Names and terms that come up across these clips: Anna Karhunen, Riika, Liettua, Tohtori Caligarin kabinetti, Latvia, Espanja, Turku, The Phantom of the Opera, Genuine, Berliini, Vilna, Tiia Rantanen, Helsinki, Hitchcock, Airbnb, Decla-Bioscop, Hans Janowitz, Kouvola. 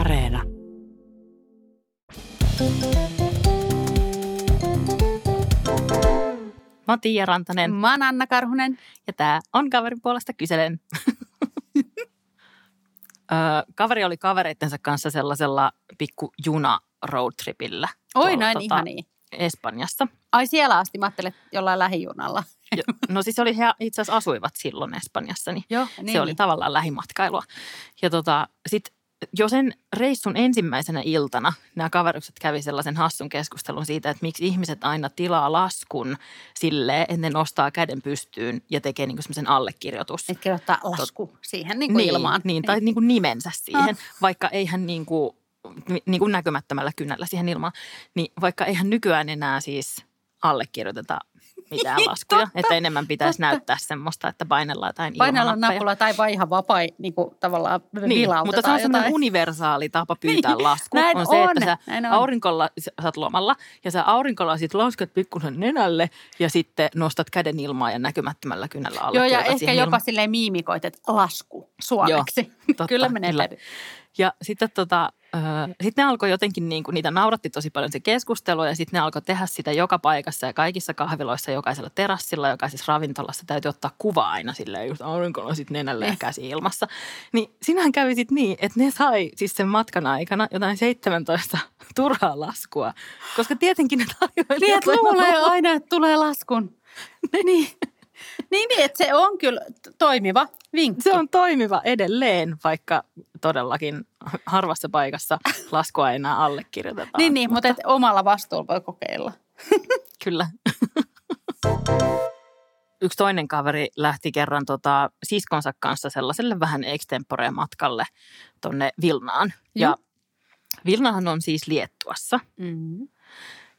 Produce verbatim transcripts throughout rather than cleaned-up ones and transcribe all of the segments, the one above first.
Areena. Mä oon Tiia Rantanen. Mä oon Anna Karhunen. Ja tää on Kaverin puolesta kyselen. Kaveri oli kavereittensa kanssa sellaisella pikku juna roadtripillä. Oi noin tota, ihania. Espanjasta. Ai siellä asti, mä ajattelin, että jollain lähijunalla. No siis oli, he itse asiassa asuivat silloin Espanjassa, niin, Joo, niin se oli niin. tavallaan lähimatkailua. Ja tota, sitten jo sen reissun ensimmäisenä iltana nämä kaverukset kävi sellaisen hassun keskustelun siitä, että miksi ihmiset aina tilaa laskun silleen, että ne nostaa käden pystyyn ja tekee niin kuin semmoisen allekirjoitus. Että kirjoittaa lasku Tot... siihen niin kuin niin, ilmaan. Niin, tai niin kuin nimensä siihen, no. vaikka eihän niin kuin, niin kuin näkymättömällä kynällä siihen ilmaan, niin vaikka eihän nykyään enää siis allekirjoiteta mitään laskuja, totta, että enemmän pitäisi totta. näyttää semmoista, että painellaan jotain painellaan nappulaa tai vaan ihan vapaa niin tavallaan niin, mutta se on semmoinen universaali tapa pyytää lasku. Näin on se, on. että sä aurinkolla, sä oot lomalla ja sä aurinkolla sit lauskat pikkusen nenälle ja sitten nostat käden ilmaa ja näkymättömällä kynällä allekirjoitat. Joo ja ehkä jopa ilma- silleen miimikoit, että lasku suomeksi. Joo, kyllä menee läpi. Ja sitten tota... Sitten ne alkoi jotenkin, niin kuin, niitä nauratti tosi paljon se keskustelu ja sitten ne alkoi tehdä sitä joka paikassa ja kaikissa kahviloissa, jokaisella terassilla, jokaisessa ravintolassa. Täytyy ottaa kuva aina silleen, just aurinkolla sitten nenällä ja käsi ilmassa. Niin sinähän kävi sitten niin, että ne sai siis sen matkan aikana jotain seitsemäntoista turhaa laskua, koska tietenkin ne tarjoilijat... Niin, luulee aina, että tulee laskun. Niin. Niin, että se on kyllä toimiva vinkki. Se on toimiva edelleen, vaikka todellakin harvassa paikassa laskua ei enää allekirjoitetaan. Niin, niin mutta, mutta omalla vastuulla voi kokeilla. Kyllä. Yksi toinen kaveri lähti kerran tota, siskonsa kanssa sellaiselle vähän extemporeen matkalle tuonne Vilnaan. Mm. Ja Vilnahan on siis Liettuassa. Mm.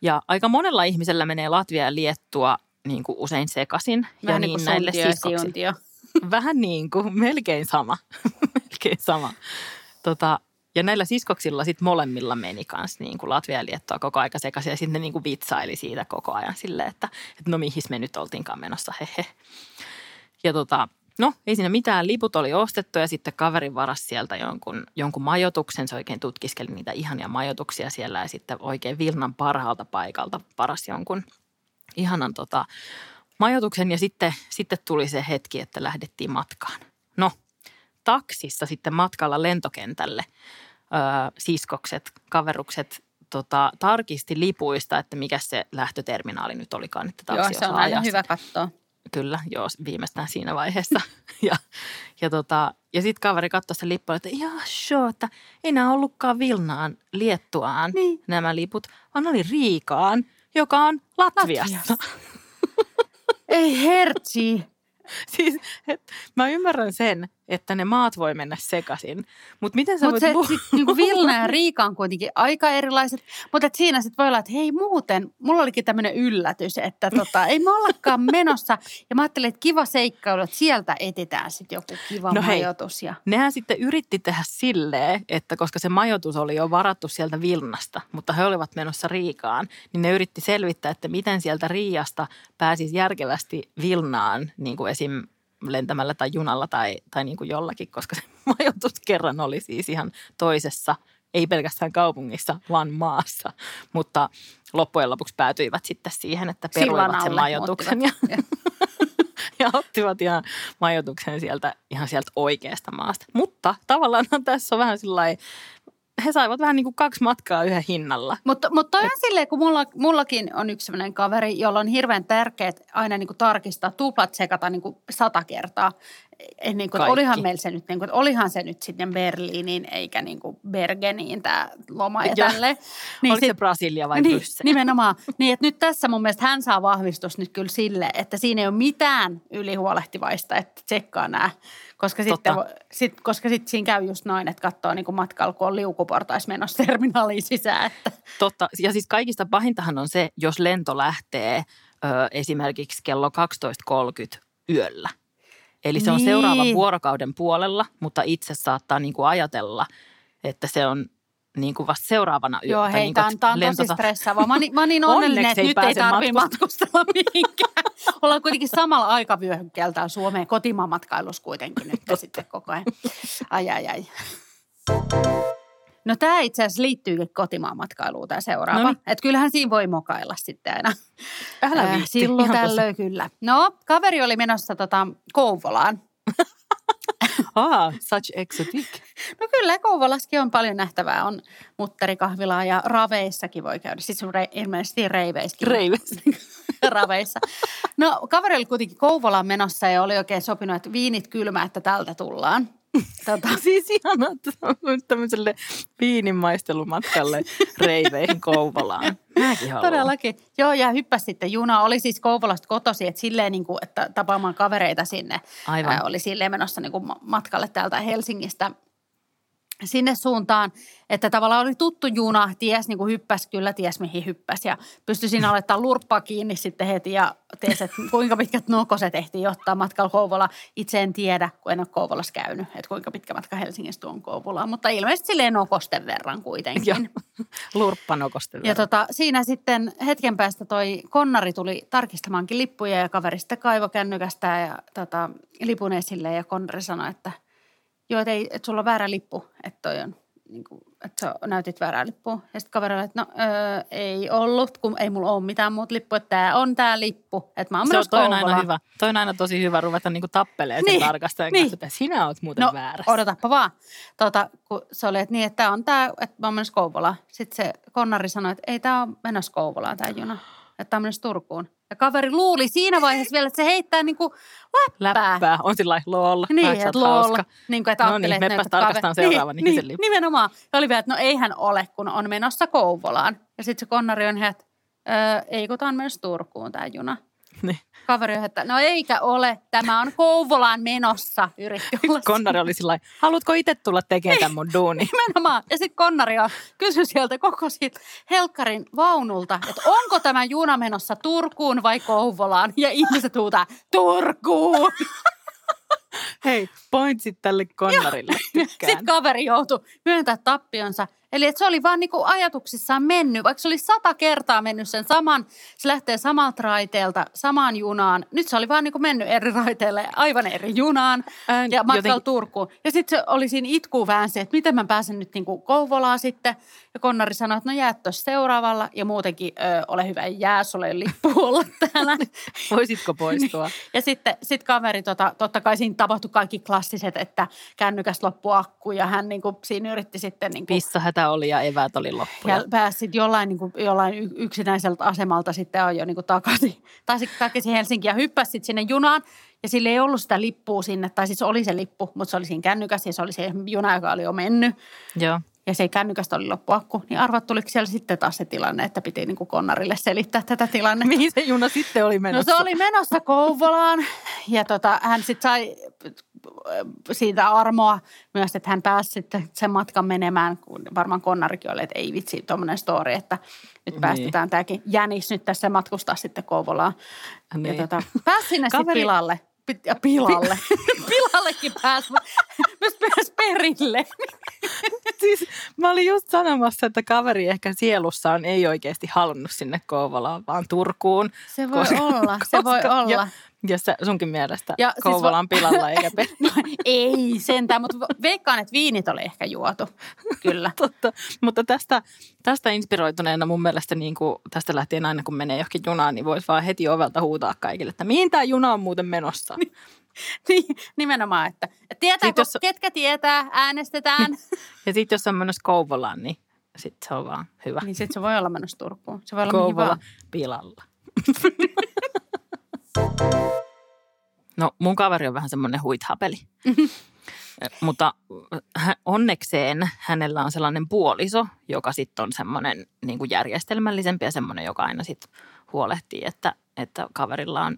Ja aika monella ihmisellä menee Latvia ja Liettua niin kuin usein sekaisin. Vähän ja niin kuin näille siskoksille. Vähän niin kuin, melkein sama. melkein sama. Tota, ja näillä siskoksilla sitten molemmilla meni kanssa niin kuin Latvia ja Liettua koko aika sekaisin. Ja sitten ne niin kuin vitsaili siitä koko ajan silleen, että, että no mihin me nyt oltiinkaan menossa, hehe. Ja tota, no ei siinä mitään. Liput oli ostettu ja sitten kaverin varasi sieltä jonkun, jonkun majoituksen. Se oikein tutkiskeli niitä ihania majoituksia siellä ja sitten oikein Vilnan parhaalta paikalta varasi jonkun ihanan tota, majoituksen ja sitten, sitten tuli se hetki, että lähdettiin matkaan. No, taksissa sitten matkalla lentokentälle ö, siskokset, kaverukset tota, tarkisti lipuista, että mikä se lähtöterminaali nyt olikaan. Että taksi joo, se on aina hyvä katsoa. Kyllä, joo, viimeistään siinä vaiheessa. ja ja, tota, ja sitten kaveri katsoi sen lippua, että jaa, sure, että ei nämä ollutkaan Vilnaan, Liettuaan niin. nämä liput, vaan oli Riikaan. Joka on Latviasta. Latviasta. Ei hertsi. Siis, et, mä ymmärrän sen, että ne maat voi mennä sekaisin. Mutta miten sä Mut voit... Mutta se niinku Vilna ja Riika on kuitenkin aika erilaiset. Mutta siinä sitten voi olla, että hei muuten, mulla olikin tämmöinen yllätys, että tota, ei me ollakaan menossa. Ja mä ajattelin, että kiva seikkailu, että sieltä etetään sitten joku kiva no majoitus. Ja... Nehän sitten yritti tehdä silleen, että koska se majoitus oli jo varattu sieltä Vilnasta, mutta he olivat menossa Riikaan, niin ne yritti selvittää, että miten sieltä Riiasta pääsisi järkevästi Vilnaan, niin kuin esim. lentämällä tai junalla tai, tai niin kuin jollakin, koska se majoitus kerran oli siis ihan toisessa, ei pelkästään kaupungissa, vaan maassa. Mutta loppujen lopuksi päätyivät sitten siihen, että peruivat sen majoituksen ja, ja ottivat ihan majoituksen sieltä, ihan sieltä oikeasta maasta. Mutta tavallaan tässä on vähän sillai, he saivat vähän niin kuin kaksi matkaa yhden hinnalla. Mutta mut toi on Et... silleen, kun mulla, mullakin on yksi sellainen kaveri, jolla on hirveän tärkeää aina niin kuin tarkistaa, tuplat sekata niin kuin sata kertaa. Niin kuin, olihan meillä se nyt, niin kuin, olihan se nyt sitten Berliiniin eikä niin kuin Bergeniin tämä loma ja tälleen. Niin oliko sit, se Brasilia vai niin, Bryssel? Nimenomaan. Niin, että nyt tässä mun mielestä hän saa vahvistus nyt kyllä sille, että siinä ei ole mitään ylihuolehtivaista, että tsekkaa nämä. Koska sitten sit, koska sit siinä käy just noin, että katsoo niin kuin matkalla, kun on liukuportais menossa terminaaliin sisään. Että. Totta. Ja siis kaikista pahintahan on se, jos lento lähtee ö, esimerkiksi kello kaksitoista kolmekymmentä yöllä. Eli se on niin. seuraavan vuorokauden puolella, mutta itse saattaa niin kuin ajatella, että se on niin kuin vasta seuraavana yöntä. Joo, hei, niin tämä on, tämä on lentota... tosi stressaavaa. Mä oon, mä oon niin onnellinen, että nyt ei tarvitse matkustella mihinkään. Ollaan kuitenkin samalla aikavyöhykkeeltään Suomeen kotimaan matkailussa kuitenkin nyt sitten koko ajan. Ai, ai, ai. No tämä itse asiassa liittyykin kotimaan matkailuun tämä seuraava. No niin. Että kyllähän siinä voi mokailla sitten aina. Älä viitti. Silloin tällöin kyllä. No, kaveri oli menossa tota, Kouvolaan. Ah, such exotic. No kyllä, Kouvolassakin on paljon nähtävää. On mutterikahvilaa ja raveissakin voi käydä. Sitten sun re, ilmeisesti reiveissäkin. Reiveissa. Raveissa. No kaveri oli kuitenkin Kouvolaan menossa ja oli oikein sopinut, että viinit kylmä, että tältä tullaan. Tota. Siis ihanaa tämmöiselle viininmaistelumatkalle reiveihin Kouvolaan. Todellakin. Joo, ja hyppäsi sitten juna. Oli siis Kouvolasta kotosi, että silleen niin kuin, että tapaamaan kavereita sinne. Aivan. Ää, oli silleen menossa niin kuin matkalle täältä Helsingistä sinne suuntaan, että tavallaan oli tuttu juna, ties niin kuin hyppäsi, kyllä ties mihin hyppäsi ja pystyi siinä alettamaan lurppaa kiinni sitten heti ja ties, että kuinka pitkät nokoset ehtii ottaa matkalla Kouvola. Itse en tiedä, kun en ole Kouvolassa käynyt, että kuinka pitkä matka Helsingistä on Kouvolaan, mutta ilmeisesti silleen nokosten verran kuitenkin. Lurppa nokosten verran. Ja tota, siinä sitten hetken päästä toi konnari tuli tarkistamaankin lippuja ja kaveri sitten kaivoi kännykästä ja tota, lipun esille ja konnari sanoi, että joo, että et sulla on väärä lippu, että toi on, niin kuin, että sä näytit väärää lippua. Ja sitten kaverilla, että no öö, ei ollut, kun ei mulla ole mitään muuta lippua, että tää on tää lippu. Että mä oon menossa Kouvolaan. Se on, toi on aina hyvä. Toi on aina tosi hyvä ruveta niinku tappeleen sen niin, tarkastajan niin. Kanssa, että sinä oot muuten no, väärässä. No odotappa vaan. Tuota, kun se oli, että niin, että tää on tää, että mä oon menossa Kouvolaan. Sitten se konnari sanoi, että ei tää on menossa Kouvolaan tää juna, että tää on menossa Turkuun. Ja kaveri luuli siinä vaiheessa vielä, että se heittää niinku läppää. Läppää, on sillä lailla niin, että lol. Niin kuin, että no niin, mepäs tarkastaan seuraavan niin, ihmisen niin, nimenomaan. Ja oli vielä, että no eihän ole, kun on menossa Kouvolaan. Ja sitten se konnari on ihan, että ei kun tämä on menossa Turkuun tämä juna. Niin. Kaveri on, että no eikä ole, tämä on Kouvolaan menossa, yritti olla. Konnari oli sillä lailla, haluatko itse tulla tekemään tämän mun duuni? Nimenomaan. Ja sitten konnari on, kysyi sieltä koko siitä helkkarin vaunulta, että onko tämä juna menossa Turkuun vai Kouvolaan? Ja ihmiset huutaa, Turkuun! Hei, pointsit tälle konnarille. Sitten kaveri joutui myöntämään tappionsa. Eli että se oli vaan niinku ajatuksissaan mennyt, vaikka se oli sata kertaa mennyt sen saman, se lähtee samalta raiteelta, samaan junaan. Nyt se oli vaan niinku mennyt eri raiteelle, aivan eri junaan Ään, ja matkalla jotenkin Turkuun. Ja sitten se oli siinä itkuun vähän se, että miten mä pääsen nyt niinku Kouvolaan sitten. Ja konnari sanoi, että no jää tuossa seuraavalla ja muutenkin ö, ole hyvä, ei jää, sulla ei lippu olla täällä. Voisitko poistua? Ja sitten sit kaveri, tota, totta kai siinä tapahtui kaikki klassiset, että kännykästä loppui akku ja hän niinku siinä yritti sitten niinku pissahätä oli ja eväät oli loppuja. Ja pääsit jollain, niin kuin, jollain yksinäiseltä asemalta sitten ajoi niin kuin takaisin, takaisin Helsinkiin ja hyppäsit sinne junaan. Ja sillä ei ollut sitä lippua sinne, tai siis oli se lippu, mutta se oli siinä kännykässä ja se oli se juna, joka oli jo mennyt. Joo. Ja se kännykästä oli loppuakku. Niin arvat tuliko siellä sitten taas se tilanne, että piti niin kuin konnarille selittää tätä tilannetta. Mihin se juna sitten oli menossa? No se oli menossa Kouvolaan ja tota, hän sitten sai siitä armoa myös, että hän pääsi sitten sen matkan menemään, kun varmaan konnarikin oli, että ei vitsi, tuommoinen story, että nyt päästetään tämäkin jänis nyt tässä matkustaa sitten Kouvolaan. Niin. Tota, pääsi sinne sitten pilalle. Ja pilalle. Pilallekin pääsi. Myös pääsi perille. Siis mä olin just sanomassa, että kaveri ehkä sielussaan ei oikeasti halunnut sinne Kouvolaan, vaan Turkuun. Se voi koska, olla, se koska, voi olla. Ja, ja sä, sunkin mielestä ja, Kouvolaan siis, pilalla eikä perillä. No, ei sentään, mutta veikkaan, että viinit oli ehkä juotu. Kyllä. Totta, mutta tästä, tästä inspiroituneena mun mielestä niin kuin tästä lähtien aina, kun menee johonkin junaan, niin voisi vaan heti ovelta huutaa kaikille, että mihin tää juna on muuten menossa. Niin, nimenomaan, että tietää, jos, ketkä tietää, äänestetään. Ja sitten jos on menossa Kouvolaan, niin sitten se on vaan hyvä. Niin sitten se voi olla menossa Turkuun. Se voi olla Kouvola mihin vaan pilalla. No mun kaveri on vähän semmoinen huithapeli. Mutta onnekseen hänellä on sellainen puoliso, joka sitten on semmoinen niin kuin järjestelmällisempi ja semmoinen, joka aina sitten huolehtii, että, että kaverilla on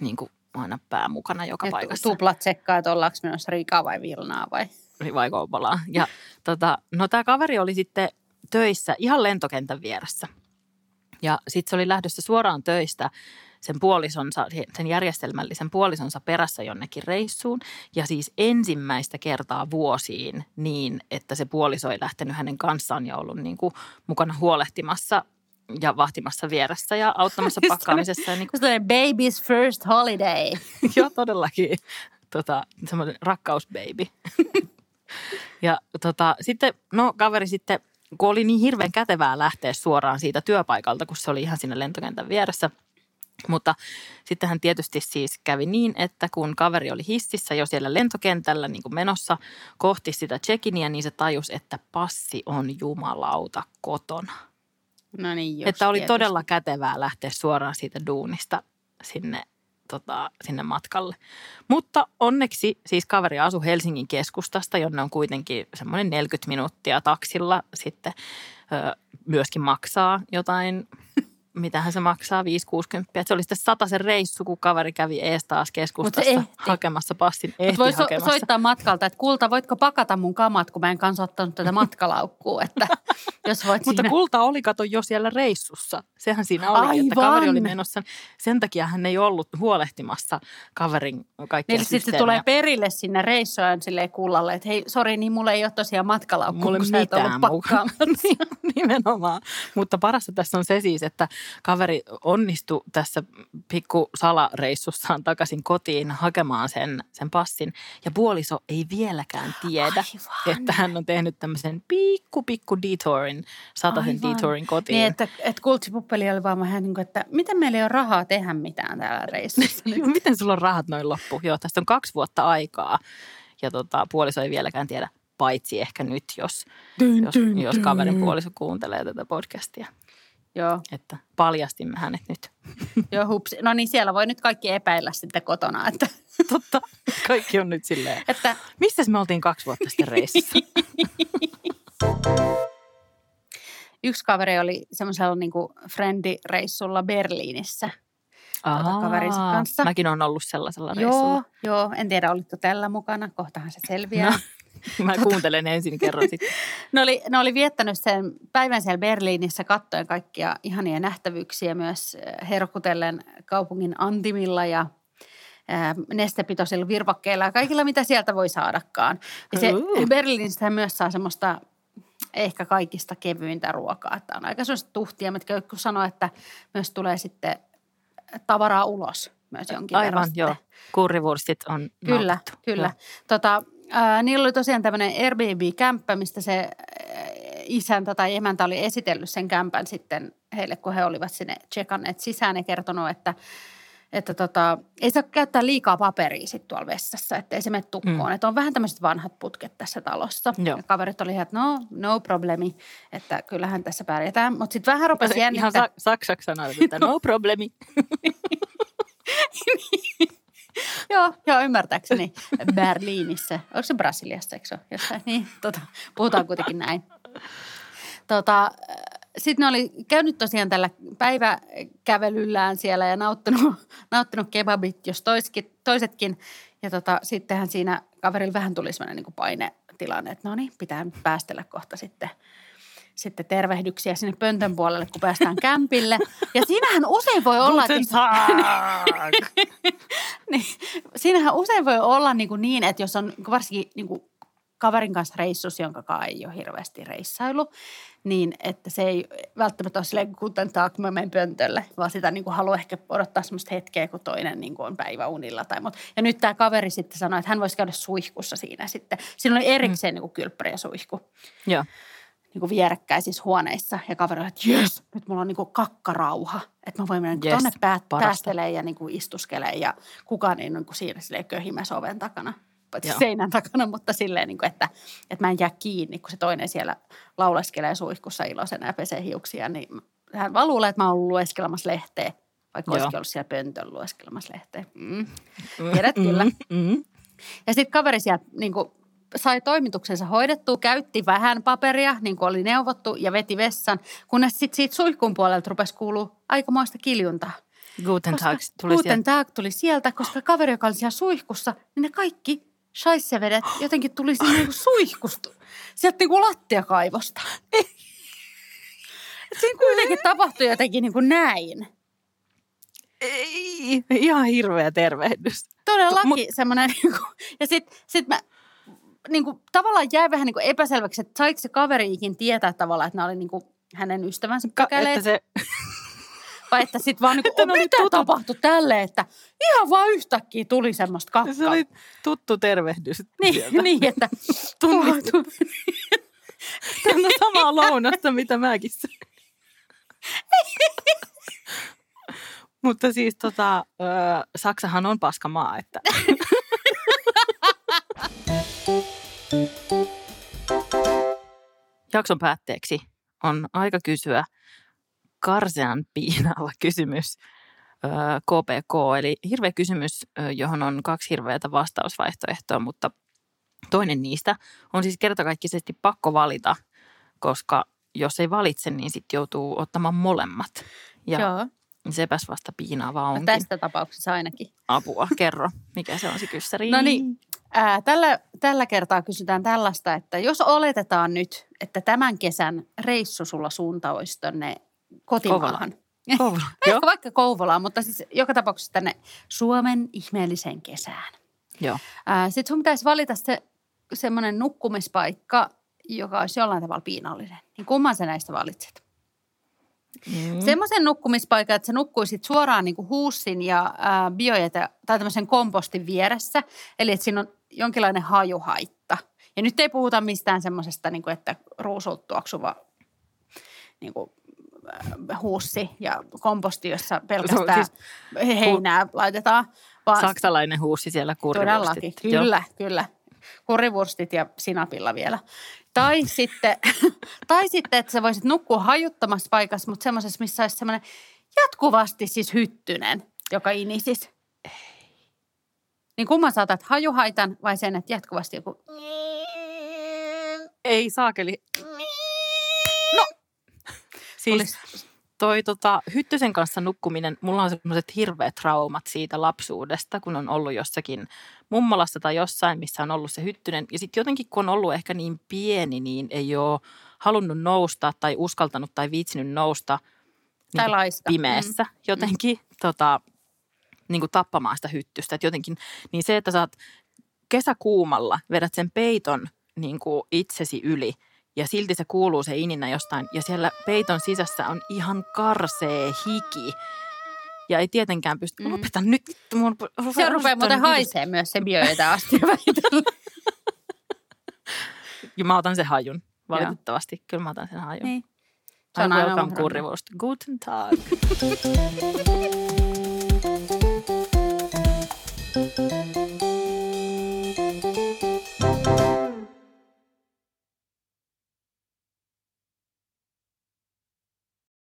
niin kuin aina pää mukana joka ja paikassa. Tupla tsekkaa, että ollaanko menossa Riikaa vai Vilnaa vai? Vai Kouvolaa. Ja tota, no tää kaveri oli sitten töissä ihan lentokentän vieressä. Ja sitten se oli lähdössä suoraan töistä sen puolisonsa, sen järjestelmällisen puolisonsa perässä jonnekin reissuun. Ja siis ensimmäistä kertaa vuosiin niin, että se puoliso ei lähtenyt hänen kanssaan ja ollut niin kuin mukana huolehtimassa ja vahtimassa vieressä ja auttamassa pakkaamisessa. Ja niin kuin se baby's first holiday. Joo, todellakin. Tota, semmoinen rakkausbaby. Ja tota, sitten, no kaveri sitten, kun oli niin hirveän kätevää lähteä suoraan siitä työpaikalta, kun se oli ihan siinä lentokentän vieressä. Mutta sittenhän tietysti siis kävi niin, että kun kaveri oli hississä jo siellä lentokentällä niin kuin menossa kohti sitä check-inia, niin se tajusi, että passi on jumalauta kotona. No niin, just, että oli tietysti todella kätevää lähteä suoraan siitä duunista sinne, tota, sinne matkalle. Mutta onneksi siis kaveri asui Helsingin keskustasta, jonne on kuitenkin semmoinen neljäkymmentä minuuttia taksilla sitten ö, myöskin maksaa jotain. Mitähän se maksaa, viisi kuusikymmentä. Se oli sitten satasen reissu, kun kaveri kävi ees taas keskustassa hakemassa passin. Ehti voi so- hakemassa. Soittaa matkalta, että kulta, voitko pakata mun kamat, kun mä en kanssa ottanut tätä matkalaukkua. Että jos voit mutta siinä... kulta oli, kato, jo siellä reissussa. Sehän siinä oli, aivan, että kaveri oli menossa. Sen takia hän ei ollut huolehtimassa kaverin kaikkea systeemiä. Sitten tulee perille sinne reissuun silleen kullalle, että hei, sori, niin mulla ei ole tosiaan matkalaukkua, mulla kun sä et ollut pakkaamassa. Nimenomaan. Mutta parasta tässä on se siis, että kaveri onnistui tässä pikku salareissussaan takaisin kotiin hakemaan sen, sen passin. Ja puoliso ei vieläkään tiedä, aivan, että hän on tehnyt tämmöisen pikku, pikku detourin, sataisen detourin kotiin. Niin, että, että kultsipuppeli oli vaan vähän niin kuin, että miten meillä ei ole rahaa tehdä mitään täällä reissussa. Miten sulla on rahat noin loppu? Joo, tästä on kaksi vuotta aikaa ja tota, puoliso ei vieläkään tiedä, paitsi ehkä nyt, jos, dyn, jos, dyn, jos kaverin dyn. puoliso kuuntelee tätä podcastia. Joo. Että paljastimme hänet nyt. Joo, hupsi. No niin, siellä voi nyt kaikki epäillä sitten kotona, että totta, kaikki on nyt silleen, että mistäs me oltiin kaksi vuotta sitten reissussa? Yksi kaveri oli semmoisella niinku friendireissulla Berliinissä. Ahaa, kaverinsa kanssa. Mäkin olen ollut sellaisella reissulla. Joo, joo, en tiedä, olitko tällä mukana, kohtahan se selviää. No. Mä kuuntelen ensin, kerron sitten. Ne oli, ne oli viettänyt sen päivän siellä Berliinissä kattoen kaikkia ihania nähtävyyksiä myös herkutellen kaupungin antimilla ja nestepitoisilla virvakkeilla ja kaikilla, mitä sieltä voi saadakaan. Ja se uh. Berliinistä myös saa semmoista ehkä kaikista kevyintä ruokaa. Tämä on aika semmoista tuhtia, mitkä joku sanoo, että myös tulee sitten tavaraa ulos myös jonkin aivan, verran. Aivan, joo. Kurrivurstit on kyllä, nautittu. Kyllä, kyllä. Äh, niillä oli tosiaan tämmöinen Airbnb-kämppä, mistä se äh, isäntä tai emäntä oli esitellyt sen kämpän sitten heille, kun he olivat sinne tsekanneet sisään ja kertonut, että, että tota, ei saa käyttää liikaa paperia sitten tuolla vessassa, että ei se mene tukkoon. Mm. Että on vähän tämmöiset vanhat putket tässä talossa. Joo. Ja kaverit oli ihan, että no, no problemi, että kyllähän tässä pärjätään. Mutta sitten vähän rupesi jännittää. Ihan saksaksi sanoit, että no problemi. Joo, joo, ymmärtääkseni Berliinissä. Onko se Brasiliassa, eikö se ole jostain? Niin, tota, puhutaan kuitenkin näin. Tota, sitten ne oli käynyt tosiaan tällä päiväkävelyllään siellä ja nauttinut, nauttinut kebabit, jos toisetkin. Ja tota, sittenhän siinä kaverilla vähän tuli sellainen niin kuin painetilanne, että no niin, pitää päästellä kohta sitten. Sitten tervehdyksiä sinne pöntön puolelle, kun päästään kämpille. Ja siinähän usein voi olla... niin, siinähän usein voi olla niin, kuin niin että jos on varsinkin niin kuin kaverin kanssa reissus, jonka ei ole hirveästi reissailu, niin että se ei välttämättä ole silleen, kuten taak, mä menen pöntölle, vaan sitä niin kuin haluaa ehkä odottaa semmoista hetkeä, kun toinen niin kuin on päiväunilla. Tai mut. Ja nyt tämä kaveri sitten sanoi, että hän voisi käydä suihkussa siinä sitten. Siinä oli erikseen mm. niin kuin kylppäri ja suihku. Joo. Niin kuin vierekkäisissä huoneissa ja kaveri oli, että jes, nyt mulla on niin kuin kakkarauha. Että mä voin mennä yes, tuonne päästelemään ja niin kuin istuskelemaan ja kukaan ei niin kuin siinä silleen köhimässä oven takana. Paitsi seinän takana, mutta silleen, niin kuin, että, että mä en jää kiinni, kun se toinen siellä lauleskelee suihkussa iloisena ja pesee hiuksia. Niin hän vaan luulee, että mä oon ollut lueskelemassa lehteä, vaikka olisikin ollut siellä pöntön lueskelemassa lehteä. Mm. Tiedät mm, kyllä. Mm. Ja sitten kaveri siellä niin kuin sai toimituksensa hoidettua, käytti vähän paperia, niin kuin oli neuvottu, ja veti vessan, kunnes sitten siitä suihkun puolelta rupesi kuulua aikamoista kiljuntaa. Guten Tag tuli, Guten Tag tuli sieltä, koska kaveri, joka oli siellä suihkussa, niin ne kaikki scheissevedet jotenkin tuli siinä niin suihkusta. Sieltä niin kuin lattiakaivosta. Siinä kuitenkin tapahtui jotenkin niin kuin näin. Ei, ihan hirveä tervehdys. Todellakin Mut... semmoinen, ja sitten sit mä... Niin kuin, tavallaan jäi vähän niin kuin epäselväksi, että saiko se kaveriikin tietää tavallaan, että nämä oli niin kuin hänen ystävänsä Ka- käleet. Että se... hauskaa, että sitten vaan niin kuin, mitä tapahtui tälle, että ihan vaan yhtäkkiä tuli semmoista kakkaa. Se oli tuttu tervehdys. Niin, niin, että tunnistui. Tämä on samaa lounasta, mitä mäkin söin. Mutta siis tota, Saksahan on paskamaa, että... Jakson päätteeksi on aika kysyä karsean piinalla kysymys K P K, eli hirveä kysymys, johon on kaksi hirveätä vastausvaihtoehtoa, mutta toinen niistä on siis kertakaikkisesti pakko valita, koska jos ei valitse, niin sitten joutuu ottamaan molemmat. Ja joo. Sepäs vasta piinaavaa onkin. No tästä tapauksessa ainakin. Apua, kerro. Mikä se on se kyssäri? No niin, ää, tällä, tällä kertaa kysytään tällaista, että jos oletetaan nyt, että tämän kesän reissu sulla suunta olisi tonne kotimaahan. Kouvolaan. Vaikka, vaikka Kouvolaan, mutta siis joka tapauksessa tänne Suomen ihmeelliseen kesään. Joo. Sitten sun pitäisi valita se semmoinen nukkumispaikka, joka olisi jollain tavalla piinallinen. Niin kumman sä näistä valitset? Mm. Semmoisen nukkumispaikan, että sä nukkuisit suoraan niin kuin huussin ja ää, biojätä tai tämmöisen kompostin vieressä. Eli että siinä on jonkinlainen hajuhaitta. Ja nyt ei puhuta mistään semmoisesta, niin kuin, että ruusut tuoksuva niin kuin, äh, huussi ja komposti, jossa pelkästään so, siis, heinää hu- laitetaan. Vaan saksalainen huussi siellä kurrivurstit. Kyllä, jo. Kyllä. Kurrivurstit ja sinapilla vielä. Tai sitten, tai sitten, että sä voisit nukkua hajuttamassa paikassa, mutta semmoisessa, missä olisi semmoinen jatkuvasti siis hyttynen, joka inisis. Niin kumman sä otat, hajuhaitan vai sen, että jatkuvasti joku... Ei saakeli. No! Siis olis... toi tota, hyttysen kanssa nukkuminen, mulla on semmoiset hirveät traumat siitä lapsuudesta, kun on ollut jossakin mummolassa tai jossain, missä on ollut se hyttynen. Ja sitten jotenkin, kun on ollut ehkä niin pieni, niin ei ole halunnut nousta tai uskaltanut tai viitsinyt nousta tai niin pimeässä mm. jotenkin mm. Tota, niin kuin tappamaan sitä hyttystä. Et jotenkin, niin se, että sä oot kesäkuumalla, vedät sen peiton niin kuin itsesi yli. Ja silti se kuuluu se ininä jostain. Ja siellä peiton sisässä on ihan karsee hiki. Ja ei tietenkään pysty... Mm. Lopeta nyt. Mun, se rupeaa muuten haisee myös se bioita asti väitellä. Ja mä otan sen hajun. Valitettavasti. Joo. Kyllä mä otan sen hajun. Niin. Se on aina kurrivuus. Guten Tag.